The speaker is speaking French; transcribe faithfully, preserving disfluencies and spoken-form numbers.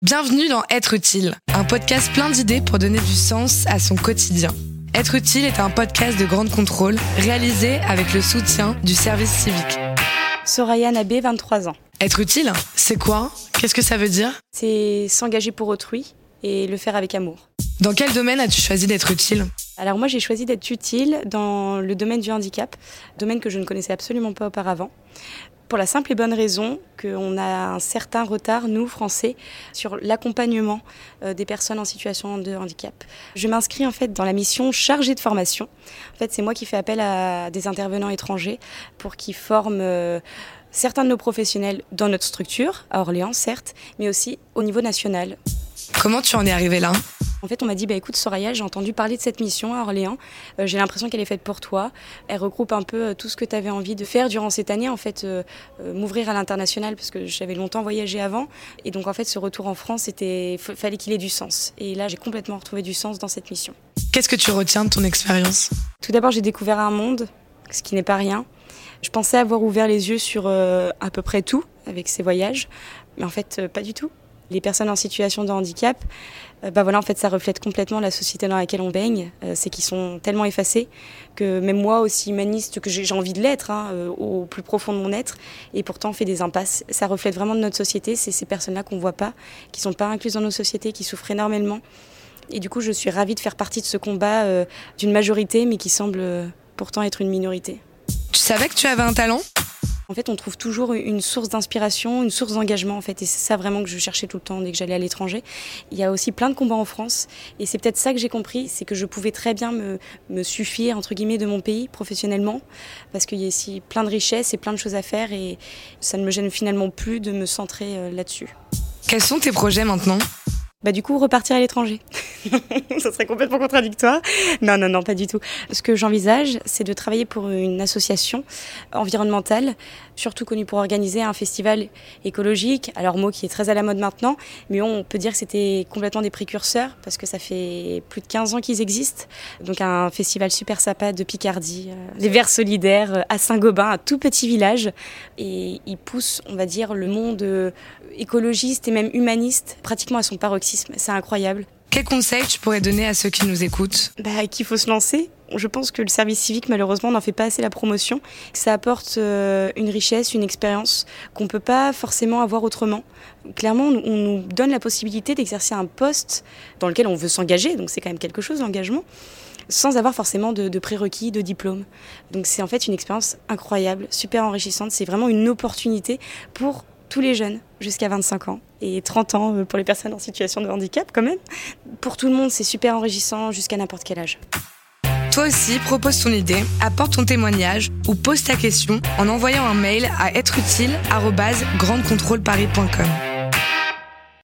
Bienvenue dans Être Utile, un podcast plein d'idées pour donner du sens à son quotidien. Être Utile est un podcast de grande contrôle réalisé avec le soutien du Service Civique. Soraya Nabet, vingt-trois ans. Être utile, c'est quoi ? Qu'est-ce que ça veut dire ? C'est s'engager pour autrui et le faire avec amour. Dans quel domaine as-tu choisi d'être utile ? Alors moi, j'ai choisi d'être utile dans le domaine du handicap, domaine que je ne connaissais absolument pas auparavant. Pour la simple et bonne raison qu'on a un certain retard, nous, Français, sur l'accompagnement des personnes en situation de handicap. Je m'inscris en fait dans la mission chargée de formation. En fait, c'est moi qui fais appel à des intervenants étrangers pour qu'ils forment euh, certains de nos professionnels dans notre structure, à Orléans certes, mais aussi au niveau national. Comment tu en es arrivée là ? En fait, on m'a dit, bah, écoute Soraya, j'ai entendu parler de cette mission à Orléans, euh, j'ai l'impression qu'elle est faite pour toi, elle regroupe un peu euh, tout ce que tu avais envie de faire durant cette année, en fait, euh, euh, m'ouvrir à l'international, parce que j'avais longtemps voyagé avant, et donc en fait, ce retour en France, c'était, f- fallait qu'il ait du sens. Et là, j'ai complètement retrouvé du sens dans cette mission. Qu'est-ce que tu retiens de ton expérience ? Tout d'abord, j'ai découvert un monde, ce qui n'est pas rien. Je pensais avoir ouvert les yeux sur euh, à peu près tout, avec ces voyages, mais en fait, euh, pas du tout. Les personnes en situation de handicap, euh, bah voilà, en fait, ça reflète complètement la société dans laquelle on baigne. Euh, c'est qu'ils sont tellement effacés que même moi, aussi humaniste que j'ai, j'ai envie de l'être, hein, euh, au plus profond de mon être, et pourtant on fait des impasses. Ça reflète vraiment de notre société, c'est ces personnes-là qu'on ne voit pas, qui ne sont pas incluses dans nos sociétés, qui souffrent énormément. Et du coup, je suis ravie de faire partie de ce combat euh, d'une majorité, mais qui semble euh, pourtant être une minorité. Tu savais que tu avais un talent ? En fait, on trouve toujours une source d'inspiration, une source d'engagement, en fait, et c'est ça vraiment que je cherchais tout le temps dès que j'allais à l'étranger. Il y a aussi plein de combats en France, et c'est peut-être ça que j'ai compris, c'est que je pouvais très bien me, me suffire, entre guillemets, de mon pays, professionnellement, parce qu'il y a ici plein de richesses et plein de choses à faire, et ça ne me gêne finalement plus de me centrer là-dessus. Quels sont tes projets maintenant ? Bah du coup, repartir à l'étranger. Ça serait complètement contradictoire. Non, non, non, pas du tout. Ce que j'envisage, c'est de travailler pour une association environnementale, surtout connue pour organiser un festival écologique, alors mot qui est très à la mode maintenant, mais on peut dire que c'était complètement des précurseurs, parce que ça fait plus de quinze ans qu'ils existent. Donc un festival super sympa de Picardie, euh, Les Verts Solidaires, à Saint-Gobain, un tout petit village. Et ils poussent, on va dire, le monde euh, écologiste et même humaniste, pratiquement à son paroxysme. C'est incroyable. Quel conseil tu pourrais donner à ceux qui nous écoutent ? Bah, qu'il faut se lancer. Je pense que le service civique, malheureusement, n'en fait pas assez la promotion. Ça apporte euh, une richesse, une expérience qu'on ne peut pas forcément avoir autrement. Clairement, on nous donne la possibilité d'exercer un poste dans lequel on veut s'engager, donc c'est quand même quelque chose, l'engagement, sans avoir forcément de, de prérequis, de diplôme. Donc c'est en fait une expérience incroyable, super enrichissante. C'est vraiment une opportunité pour tous les jeunes, jusqu'à vingt-cinq ans, et trente ans pour les personnes en situation de handicap quand même. Pour tout le monde, c'est super enrichissant jusqu'à n'importe quel âge. Toi aussi, propose ton idée, apporte ton témoignage ou pose ta question en envoyant un mail à être utile arobase grande contrôle paris point com.